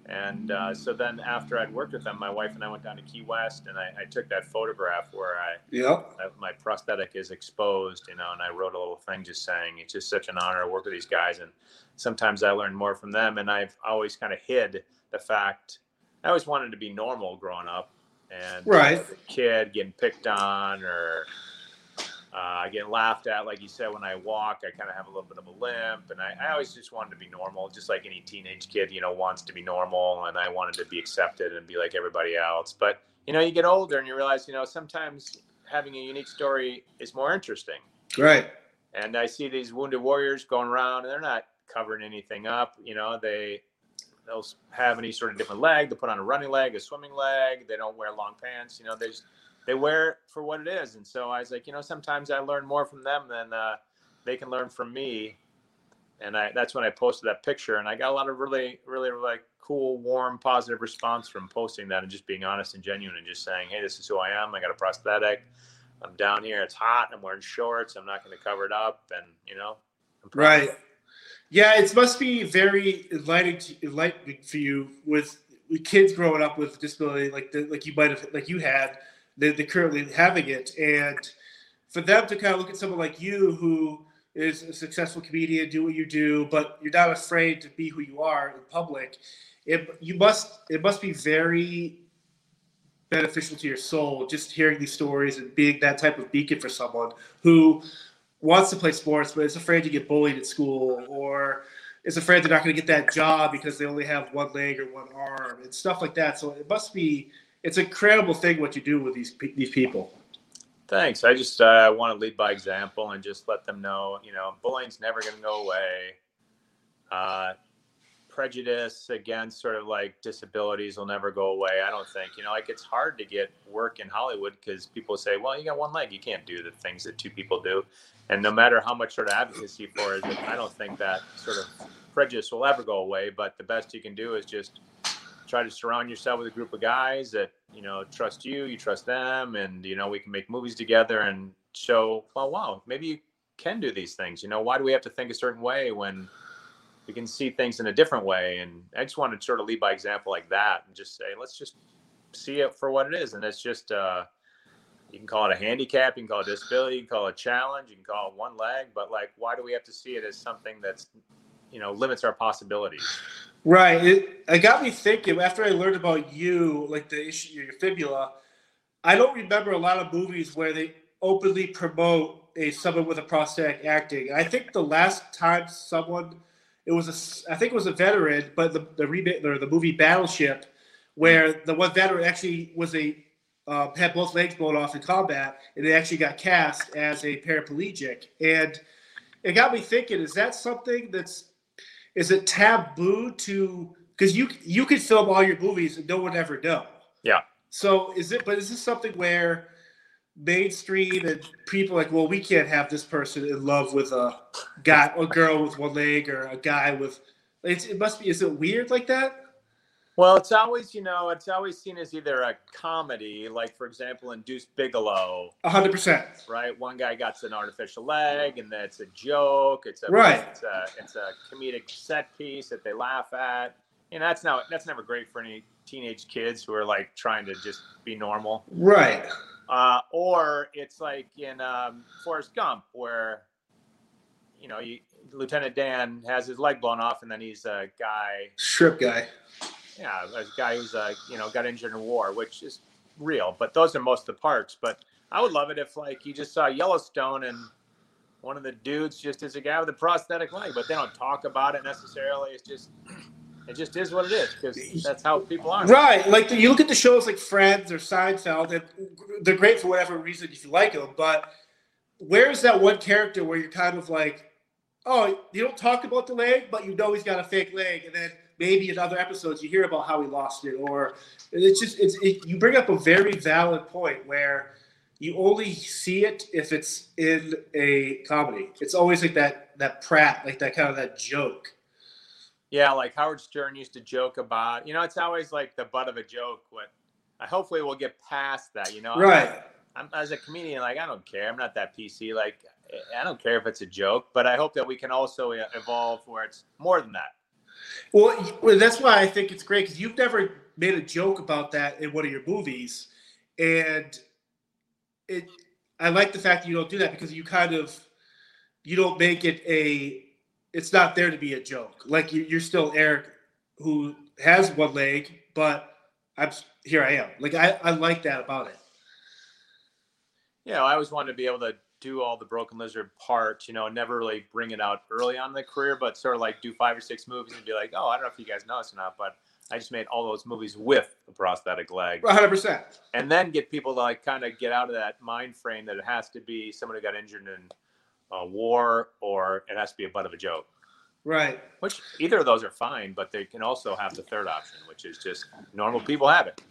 And uh so then after I'd worked with them, my wife and I went down to Key West, and I, I took that photograph where I, yep. I my prosthetic is exposed, you know, and I wrote a little thing just saying it's just such an honor to work with these guys, and sometimes I learn more from them. And I've always kind of hid the fact I always wanted to be normal growing up, and right. as a kid getting picked on or uh, getting laughed at. Like you said, when I walk, I kind of have a little bit of a limp, and I, I always just wanted to be normal, just like any teenage kid, you know, wants to be normal. And I wanted to be accepted and be like everybody else. But, you know, you get older and you realize, you know, sometimes having a unique story is more interesting. Right. And I see these Wounded Warriors going around, and they're not covering anything up. You know, they they'll have any sort of different leg. They put on a running leg, a swimming leg. They don't wear long pants. You know, they just, they wear it for what it is. And so I was like, you know, sometimes I learn more from them than uh, they can learn from me. And I that's when I posted that picture, and I got a lot of really, really, really cool, warm, positive response from posting that and just being honest and genuine and just saying, hey, this is who I am. I got a prosthetic. I'm down here. It's hot. I'm wearing shorts. I'm not going to cover it up. And, you know, I'm right. Yeah, it must be very enlightening, to, enlightening for you with, with kids growing up with disability, like the, like you might have, like you had, they're, they're currently having it, and for them to kind of look at someone like you who is a successful comedian, do what you do, but you're not afraid to be who you are in public. It you must it must be very beneficial to your soul, just hearing these stories and being that type of beacon for someone who wants to play sports but is afraid to get bullied at school, or is afraid they're not going to get that job because they only have one leg or one arm and stuff like that. So it must be, it's an incredible thing what you do with these these people. Thanks. I just uh, want to lead by example and just let them know, you know, bullying's never going to go away. Uh, prejudice against sort of like disabilities will never go away, I don't think. You know, like it's hard to get work in Hollywood because people say, well, you got one leg, you can't do the things that two people do. And no matter how much sort of advocacy for it, I don't think that sort of prejudice will ever go away. But the best you can do is just try to surround yourself with a group of guys that, you know, trust you, you trust them. And, you know, we can make movies together and show, well, wow, maybe you can do these things. You know, why do we have to think a certain way when we can see things in a different way? And I just want to sort of lead by example like that and just say, let's just see it for what it is. And it's just, uh, you can call it a handicap, you can call it a disability, you can call it a challenge, you can call it one leg, but like, why do we have to see it as something that's, you know, limits our possibilities? Right. It, it got me thinking after I learned about you, like the issue, your fibula, I don't remember a lot of movies where they openly promote a someone with a prosthetic acting. I think the last time someone, it was a, I think it was a veteran, but the the, remake, or the movie Battleship, where the one veteran actually was a Uh, had both legs blown off in combat, and they actually got cast as a paraplegic. And it got me thinking, is that something that's, is it taboo to, because you you could film all your movies and no one ever know. Yeah. So is it, but is this something where mainstream and people like, well, we can't have this person in love with a guy, a girl with one leg, or a guy with, it's, it must be, is it weird like that? Well, it's always, you know, it's always seen as either a comedy, like, for example, in Deuce Bigelow. one hundred percent. Right? One guy got an artificial leg, and that's a joke. It's a, right. It's a, it's a comedic set piece that they laugh at. You know, that's, not, that's never great for any teenage kids who are, like, trying to just be normal. Right. Uh, or it's like in um, Forrest Gump, where, you know, you, Lieutenant Dan has his leg blown off, and then he's a guy. Strip guy. Yeah, a guy who's, uh, you know, got injured in war, which is real. But those are most of the parts. But I would love it if, like, you just saw Yellowstone and one of the dudes just is a guy with a prosthetic leg. But they don't talk about it necessarily. It's just, it just is what it is because that's how people are. Right. Like, the, you look at the shows like Friends or Seinfeld, and they're great for whatever reason if you like them. But where is that one character where you're kind of like, oh, you don't talk about the leg, but you know he's got a fake leg, and then maybe in other episodes you hear about how he lost it, or it's just, it's, it, you bring up a very valid point where you only see it if it's in a comedy. It's always like that, that prat, like that kind of that joke. Yeah. Like Howard Stern used to joke about, you know, it's always like the butt of a joke. What I hopefully we'll get past that, you know, right. I'm, I'm as a comedian, like, I don't care. I'm not that P C. Like, I don't care if it's a joke, but I hope that we can also evolve where it's more than that. Well, that's why I think it's great because you've never made a joke about that in one of your movies, and it. I like the fact that you don't do that because you kind of, you don't make it a. It's not there to be a joke. Like you, you're still Eric, who has one leg, but I'm here. I am. Like I, I like that about it. Yeah, I always wanted to be able to do all the Broken Lizard parts, you know, never really bring it out early on in the career, but sort of like do five or six movies and be like, oh, I don't know if you guys know this or not, but I just made all those movies with a prosthetic leg. one hundred percent. And then get people to like kind of get out of that mind frame that it has to be someone who got injured in a war or it has to be a butt of a joke. Right. Which either of those are fine, but they can also have the third option, which is just normal people have it.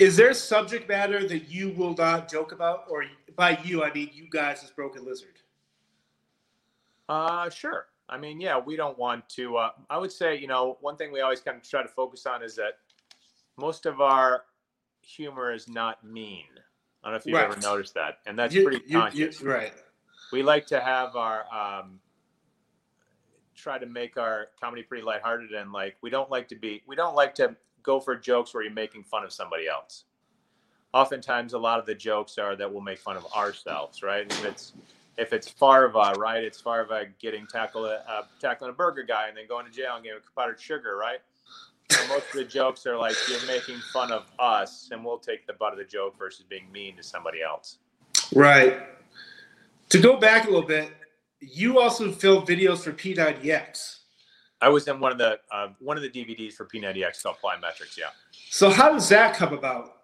Is there subject matter that you will not joke about? Or by you, I mean you guys as Broken Lizard. Uh, sure. I mean, yeah, we don't want to. Uh, I would say, you know, one thing we always kind of try to focus on is that most of our humor is not mean. I don't know if you've right. ever noticed that. And that's you, pretty you, conscious. You, right. We like to have our, um, try to make our comedy pretty lighthearted. And like, we don't like to be, we don't like to go for jokes where you're making fun of somebody else. Oftentimes, a lot of the jokes are that we'll make fun of ourselves, right? And if it's if it's Farva, right? It's Farva getting tackled, uh, tackling a burger guy and then going to jail and getting powdered sugar, right? And most of the jokes are like, you're making fun of us, and we'll take the butt of the joke versus being mean to somebody else. Right. To go back a little bit, you also filmed videos for P ninety X. I was in one of the uh, one of the D V Ds for P ninety X called Plyometrics, yeah. So how does that come about?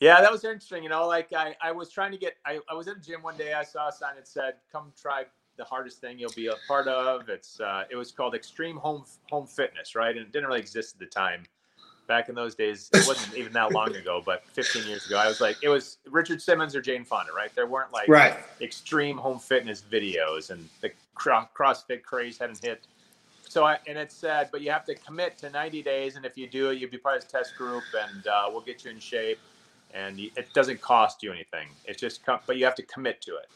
Yeah, that was interesting. You know, like I, I was trying to get, I, I was at a gym one day. I saw a sign that said, come try the hardest thing you'll be a part of. It's uh, it was called Extreme Home Home Fitness, right? And it didn't really exist at the time. Back in those days, it wasn't even that long ago, but fifteen years ago, I was like, it was Richard Simmons or Jane Fonda, right? There weren't like right. extreme home fitness videos, and the CrossFit craze hadn't hit. So I, and it said, but you have to commit to ninety days. And if you do it, you'll be part of the test group, and uh, we'll get you in shape. And it doesn't cost you anything. It's just, but you have to commit to it.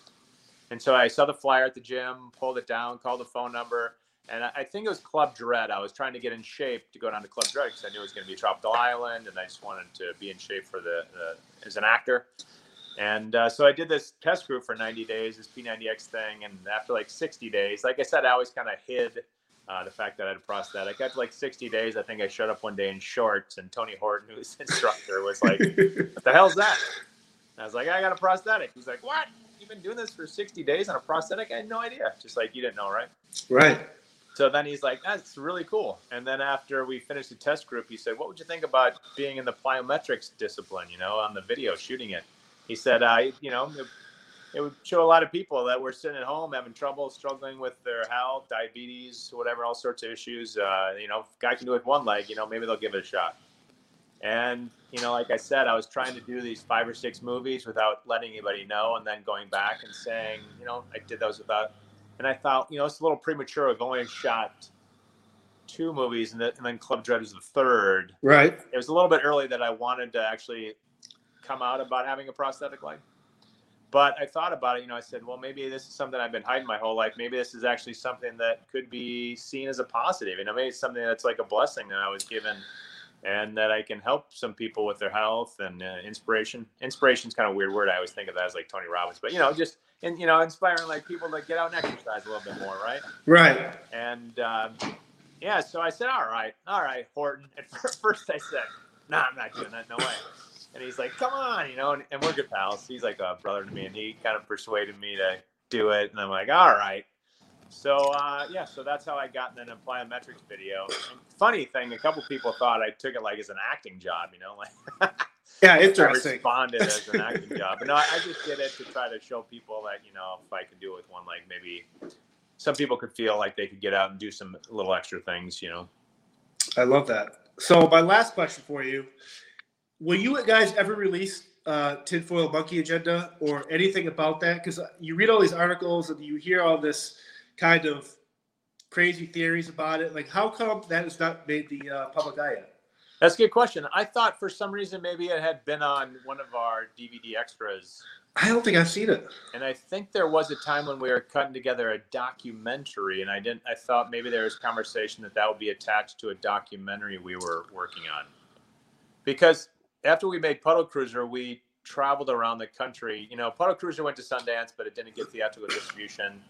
And so I saw the flyer at the gym, pulled it down, called the phone number. And I think it was Club Dread. I was trying to get in shape to go down to Club Dread because I knew it was going to be Tropical Island, and I just wanted to be in shape for the, the as an actor. And uh, so I did this test group for ninety days, this P ninety X thing. And after like sixty days, like I said, I always kind of hid uh, the fact that I had a prosthetic. After like sixty days, I think I showed up one day in shorts, and Tony Horton, who's the instructor, was like, what the hell's that? And I was like, I got a prosthetic. He's like, what? You've been doing this for sixty days on a prosthetic? I had no idea. Just like, you didn't know, right? Right. So then he's like, that's really cool. And then after we finished the test group, he said, what would you think about being in the plyometrics discipline, you know, on the video, shooting it? He said, "I, you know, it, it would show a lot of people that were sitting at home having trouble, struggling with their health, diabetes, whatever, all sorts of issues. Uh, you know, if a guy can do it with one leg, you know, maybe they'll give it a shot." And, you know, like I said, I was trying to do these five or six movies without letting anybody know, and then going back and saying, you know, I did those without... And I thought, you know, it's a little premature. I've only shot two movies, and, the, and then Club Dread is the third. Right. It was a little bit early that I wanted to actually come out about having a prosthetic leg. But I thought about it. You know, I said, well, maybe this is something I've been hiding my whole life. Maybe this is actually something that could be seen as a positive. You know, maybe it's something that's like a blessing that I was given, and that I can help some people with their health and uh, inspiration. Inspiration's kind of a weird word. I always think of that as like Tony Robbins. But, you know, just... And, you know, inspiring, like, people to get out and exercise a little bit more, right? Right. And, um, yeah, so I said, all right, all right, Horton. At first I said, no, nah, I'm not doing that, no way. And he's like, come on, you know, and, and we're good pals. He's like a brother to me, and he kind of persuaded me to do it. And I'm like, all right. So, uh, yeah, so that's how I got in an plyometrics video. And funny thing, a couple people thought I took it, like, as an acting job, you know, like – yeah, interesting. I responded as an acting job. But no, I just did it to try to show people that, you know, if I can do it with one leg, maybe some people could feel like they could get out and do some little extra things, you know. I love that. So my last question for you, will you guys ever release uh, Tinfoil Monkey Agenda or anything about that? Because you read all these articles and you hear all this kind of crazy theories about it. Like, how come that has not made the uh, public eye yet? That's a good question. I thought for some reason maybe it had been on one of our D V D extras. I don't think I've seen it. And I think there was a time when we were cutting together a documentary, and I didn't. I thought maybe there was conversation that that would be attached to a documentary we were working on. Because after we made Puddle Cruiser, we traveled around the country. You know, Puddle Cruiser went to Sundance, but it didn't get theatrical distribution.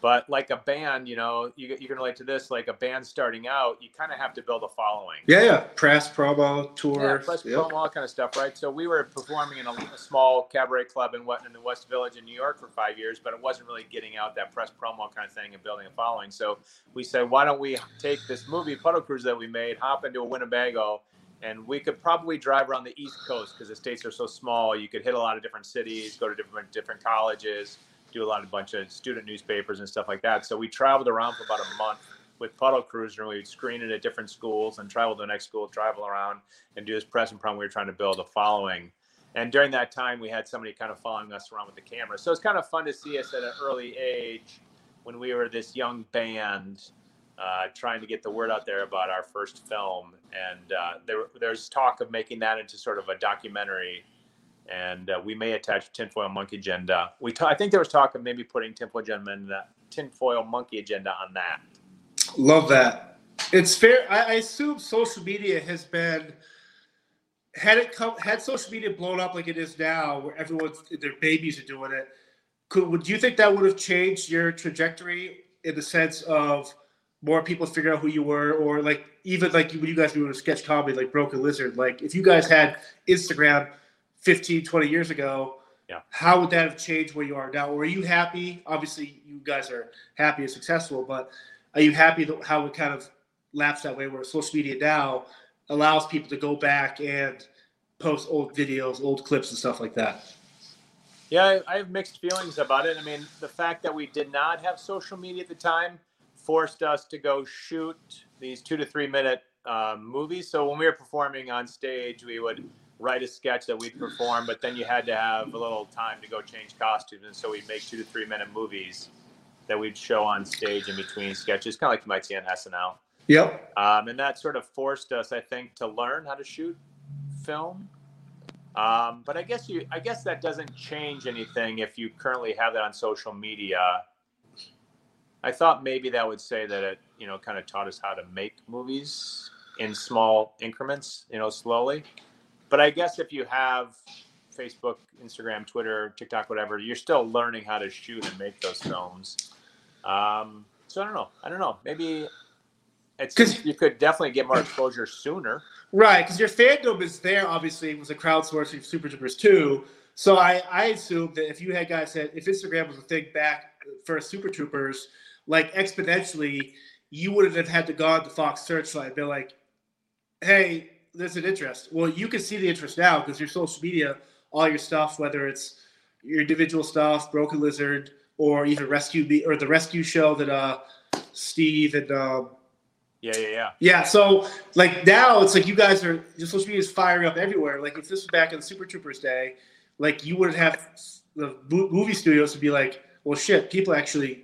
But like a band, you know, you, you can relate to this, like a band starting out, you kind of have to build a following. Yeah, yeah. Press, promo, tour. Yeah, press, yep. promo, all kind of stuff, right? So we were performing in a, a small cabaret club in, what, in the West Village in New York for five years, but it wasn't really getting out that press, promo kind of thing and building a following. So we said, why don't we take this movie, Puddle Cruiser, that we made, hop into a Winnebago, and we could probably drive around the East Coast because the states are so small. You could hit a lot of different cities, go to different different colleges, do a lot of bunch of student newspapers and stuff like that. So we traveled around for about a month with Puddle Cruiser, and we would screen it at different schools and travel to the next school, travel around and do this press and promo. We were trying to build a following. And during that time, we had somebody kind of following us around with the camera. So it's kind of fun to see us at an early age when we were this young band uh, trying to get the word out there about our first film. And uh, there, there's talk of making that into sort of a documentary. And uh, we may attach Tinfoil Monkey Agenda. We t I think there was talk of maybe putting Tinfoil Agenda, Tinfoil Monkey Agenda on that. Love that. It's fair. I, I assume social media has been had it come had social media blown up like it is now, where everyone's their babies are doing it. Could would you think that would have changed your trajectory in the sense of more people figure out who you were, or like even like when you guys were doing a sketch comedy like Broken Lizard, like if you guys had Instagram fifteen, twenty years ago, yeah, how would that have changed where you are now? Were you happy? Obviously, you guys are happy and successful, but are you happy that how it kind of lapsed that way, where social media now allows people to go back and post old videos, old clips, and stuff like that? Yeah, I have mixed feelings about it. I mean, the fact that we did not have social media at the time forced us to go shoot these two to three minute uh, movies. So when we were performing on stage, we would write a sketch that we'd perform, but then you had to have a little time to go change costumes. And so we'd make two to three minute movies that we'd show on stage in between sketches, kind of like you might see on S N L. Yep. Um, and that sort of forced us, I think, to learn how to shoot film. Um, but I guess you, I guess that doesn't change anything if you currently have that on social media. I thought maybe that would say that it, you know, kind of taught us how to make movies in small increments, you know, slowly. But I guess if you have Facebook, Instagram, Twitter, TikTok, whatever, you're still learning how to shoot and make those films. Um, so I don't know. I don't know. Maybe it's, you could definitely get more exposure sooner. Right, because your fandom is there, obviously. It was a crowdsourcing of Super Troopers two. So I, I assume that if you had guys said, if Instagram was a thing back for Super Troopers, like exponentially, you wouldn't have had to go on to Fox Searchlight and be like, hey, there's an interest. Well, you can see the interest now because your social media, all your stuff, whether it's your individual stuff, Broken Lizard, or even Rescue Me, or the Rescue Show that uh, Steve and um, yeah, yeah, yeah, yeah. So like now it's like you guys are, your social media is firing up everywhere. Like if this was back in Super Troopers day, like you wouldn't have the movie studios to be like, well, shit, people actually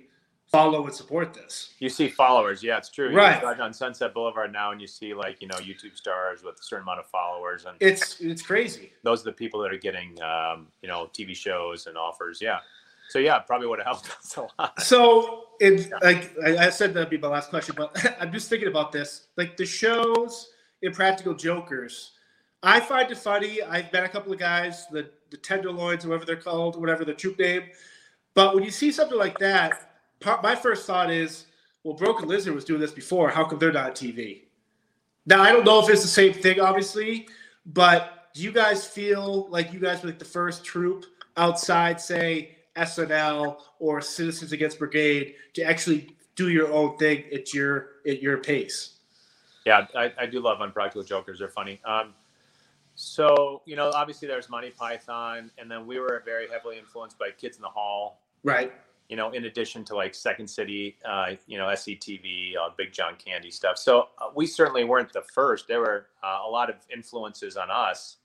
follow and support this. You see followers. Yeah, it's true. Right. You drive on Sunset Boulevard now and you see like, you know, YouTube stars with a certain amount of followers. And it's, it's crazy. Those are the people that are getting, um, you know, T V shows and offers. Yeah. So yeah, probably would have helped us a lot. So it, yeah. like I said, that'd be my last question, but I'm just thinking about this. Like the shows, Impractical Jokers, I find it funny. I've met a couple of guys, the, the Tenderloins, whatever they're called, whatever the troop name. But when you see something like that, part, my first thought is, well, Broken Lizard was doing this before. How come they're not on T V? Now, I don't know if it's the same thing, obviously, but do you guys feel like you guys were like the first troop outside, say, S N L or Citizens Against Brigade to actually do your own thing at your at your pace? Yeah, I, I do love Unpractical Jokers. They're funny. Um, so, you know, obviously there's Monty Python, and then we were very heavily influenced by Kids in the Hall. Right. You know, in addition to like Second City, uh, you know, S C T V, uh, Big John Candy stuff. So uh, we certainly weren't the first. There were uh, a lot of influences on us,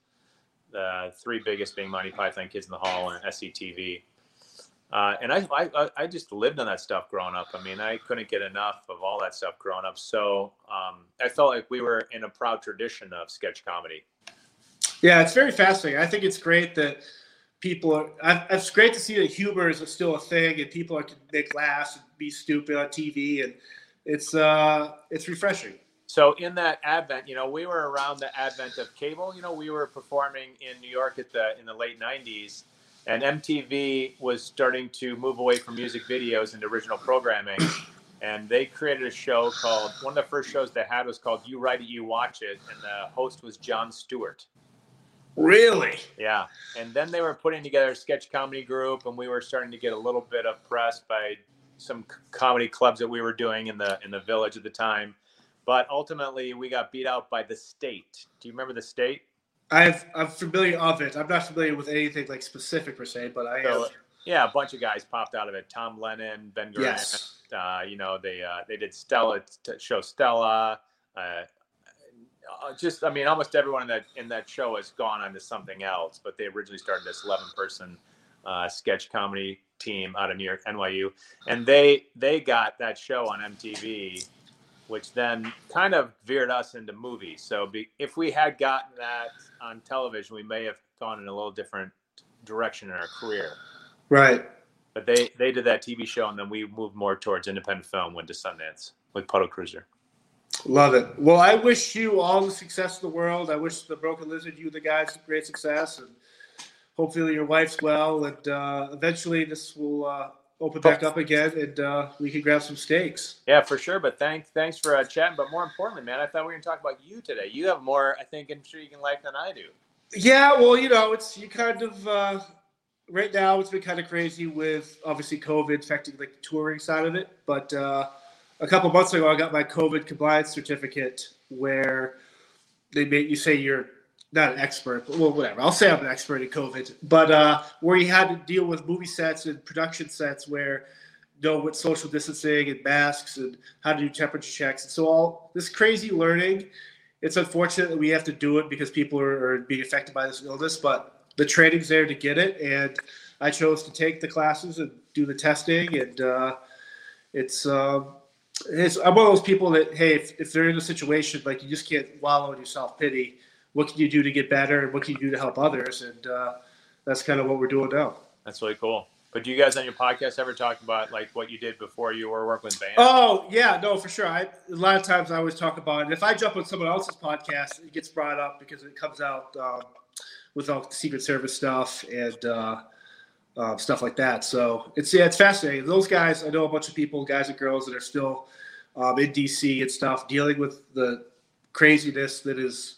the three biggest being Monty Python, Kids in the Hall, and S C T V. Uh, and I, I, I just lived on that stuff growing up. I mean, I couldn't get enough of all that stuff growing up. So um, I felt like we were in a proud tradition of sketch comedy. Yeah, it's very fascinating. I think it's great that people are, I, it's great to see that humor is still a thing and people are to make laughs and be stupid on T V. And it's, uh, it's refreshing. So in that advent, you know, we were around the advent of cable. You know, we were performing in New York at the, in the late nineties. And M T V was starting to move away from music videos into original programming. And they created a show called, one of the first shows they had was called You Write It, You Watch It. And the host was Jon Stewart. Really? Yeah. And then they were putting together a sketch comedy group. And we were starting to get a little bit of press by some comedy clubs that we were doing in the in the village at the time. But ultimately, we got beat out by The State. Do you remember The State? I've, I'm familiar of it. I'm not familiar with anything like specific per se, but I so, am. Yeah, a bunch of guys popped out of it. Tom Lennon, Ben Garant. Yes. Uh, you know, they uh, they did Stella, show Stella. Uh, just, I mean, almost everyone in that in that show has gone on to something else. But they originally started this eleven person uh, sketch comedy team out of New York, N Y U, and they they got that show on M T V, which then kind of veered us into movies. So be, if we had gotten that on television, we may have gone in a little different direction in our career. Right. But they, they did that T V show, and then we moved more towards independent film, went to Sundance with Puddle Cruiser. Love it. Well, I wish you all the success of the world. I wish the Broken Lizard, you the guys, great success, and hopefully your wife's well. And uh, eventually this will uh, open back up again, and uh, we can grab some steaks. Yeah, for sure. But thanks, thanks for uh, chatting. But more importantly, man, I thought we were going to talk about you today. You have more, I think, intriguing life than I do. Yeah, well, you know, it's you kind of uh, right now. It's been kind of crazy with obviously COVID affecting like the touring side of it. But uh, a couple months ago, I got my COVID compliance certificate, where they make you say you're not an expert, but well, whatever. I'll say I'm an expert in COVID, but uh, where you had to deal with movie sets and production sets where you know with social distancing and masks and how to do temperature checks. And so all this crazy learning, it's unfortunate that we have to do it because people are, are being affected by this illness, but the training's there to get it. And I chose to take the classes and do the testing. And uh, it's, um, it's, I'm one of those people that, hey, if, if they're in a situation, like you just can't wallow in your self-pity. What can you do to get better? And what can you do to help others? And uh, that's kind of what we're doing now. That's really cool. But do you guys on your podcast ever talk about like what you did before you were working with bands? Oh, yeah, no, for sure. I, a lot of times I always talk about it. And if I jump on someone else's podcast, it gets brought up because it comes out um, with all the Secret Service stuff and uh, uh, stuff like that. So it's yeah, it's fascinating. Those guys, I know a bunch of people, guys and girls that are still um, in D C and stuff, dealing with the craziness that is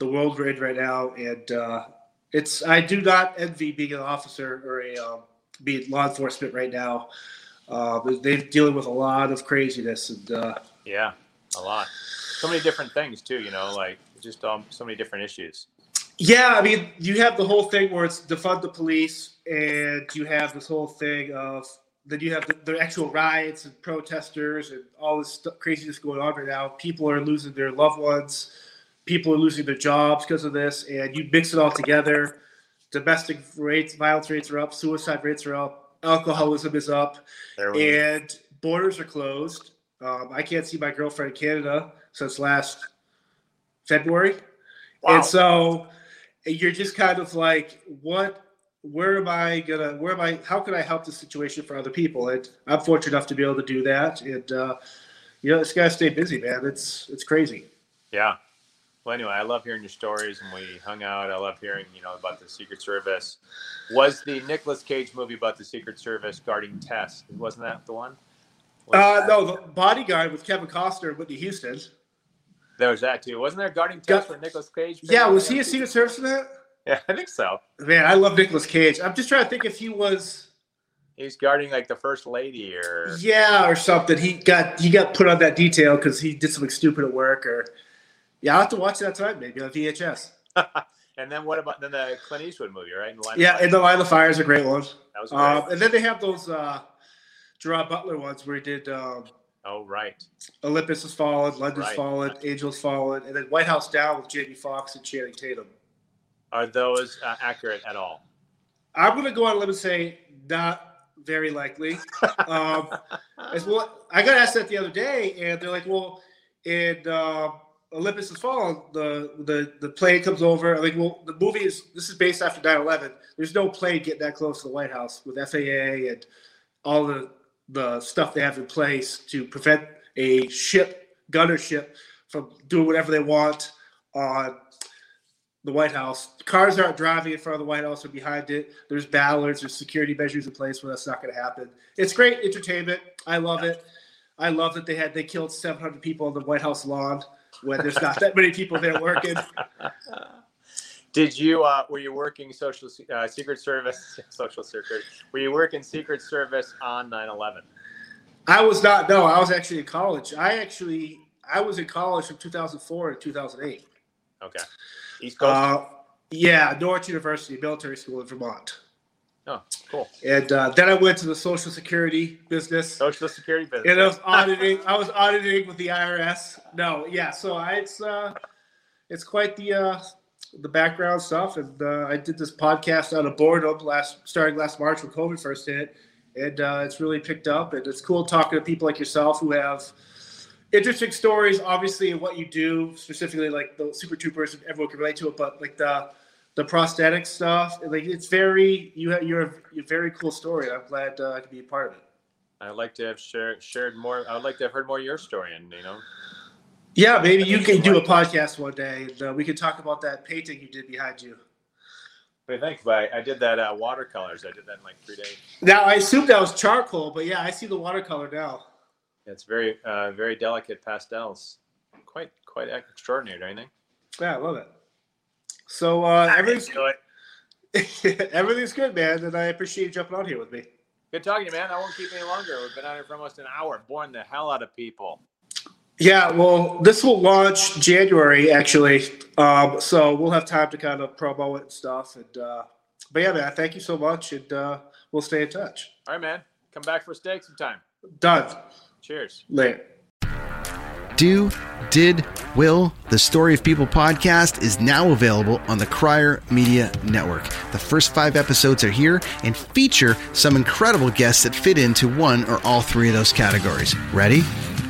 the world we're in right now. And uh, it's I do not envy being an officer or a um, – be it law enforcement right now. Uh, they're dealing with a lot of craziness. And uh, yeah, a lot. So many different things too, you know, like just um, so many different issues. Yeah, I mean, you have the whole thing where it's defund the police, and you have this whole thing of, then you have the, the actual riots and protesters and all this st- craziness going on right now. People are losing their loved ones. People are losing their jobs because of this, and you mix it all together. Domestic rates, violence rates are up. Suicide rates are up. Alcoholism is up. And borders are closed. Um, I can't see my girlfriend in Canada since last February. Wow. And so you're just kind of like, what, where am I going to, where am I, how can I help this situation for other people? And I'm fortunate enough to be able to do that. And, uh, you know, it's got to stay busy, man. It's, it's crazy. Yeah. Well, anyway, I love hearing your stories, and we hung out. I love hearing, you know, about the Secret Service. Was the Nicolas Cage movie about the Secret Service guarding Tess? Wasn't that the one? Was uh, no, the Bodyguard with Kevin Costner and Whitney Houston. There was that, too. Wasn't there guarding Tess for Nicolas Cage? Yeah, was he a Secret Service in that? Yeah, I think so. Man, I love Nicolas Cage. I'm just trying to think if he was... He's guarding, like, the First Lady or... Yeah, or something. He got, he got put on that detail because he did something stupid at work or... Yeah, I'll have to watch that tonight, maybe on V H S. And then what about then the Clint Eastwood movie, right? In the Line yeah, of and The Line of Fire is a great one. That was great. Um, and then they have those uh, Gerard Butler ones where he did um, Oh, right. Olympus Has Fallen, London's right. Fallen, Angel's Fallen, and then White House Down with Jamie Foxx and Channing Tatum. Are those uh, accurate at all? I'm going to go on a limb and say not very likely. um, as well, I got asked that the other day, and they're like, well, and uh, – Olympus Has Fallen, the, the, the plane comes over. I think, well, the movie is, this is based after nine eleven. There's no plane getting that close to the White House with F A A and all the, the stuff they have in place to prevent a ship, gunner ship, from doing whatever they want on the White House. Cars aren't driving in front of the White House or behind it. There's ballards, there's security measures in place where that's not going to happen. It's great entertainment. I love it. I love that they had, they killed seven hundred people on the White House lawn. When there's not that many people there working. Did you, uh, were you working social, uh, Secret Service, social circuit? Were you working Secret Service on nine eleven? I was not, no, I was actually in college. I actually, I was in college from two thousand four to two thousand eight. Okay. East Coast? Uh, yeah, Norwich University, military school in Vermont. Oh, cool. And uh, then I went to the social security business. Social security business. And I was auditing. I was auditing with the I R S. No, yeah. So I, it's uh, it's quite the uh, the background stuff. And uh, I did this podcast out of boredom last, starting last March when COVID first hit, and uh, it's really picked up. And it's cool talking to people like yourself who have interesting stories, obviously, in what you do, specifically like the Super Troopers. And everyone can relate to it, but like the The prosthetic stuff, like it's very, you have, you're a very cool story. I'm glad uh, I could be a part of it. I'd like to have shared, shared more. I'd like to have heard more of your story, and you know. Yeah, maybe you can do a podcast one day, and uh, we can talk about that painting you did behind you. Hey, thanks, but I did that uh, watercolors. I did that in like three days. Now, I assumed that was charcoal, but yeah, I see the watercolor now. It's very, uh, very delicate pastels. Quite, quite extraordinary, don't you think? Yeah, I love it. So uh, everything's good. Everything's good, man, and I appreciate you jumping on here with me. Good talking to you, man. I won't keep any longer. We've been out here for almost an hour, boring the hell out of people. Yeah, well, this will launch January, actually, um, so we'll have time to kind of promo it and stuff. And uh, but, yeah, man, thank you so much, and uh, we'll stay in touch. All right, man. Come back for a steak sometime. Done. Cheers. Later. Do, Did, Will, the Story of People podcast is now available on the Crier Media Network. The first five episodes are here and feature some incredible guests that fit into one or all three of those categories. Ready?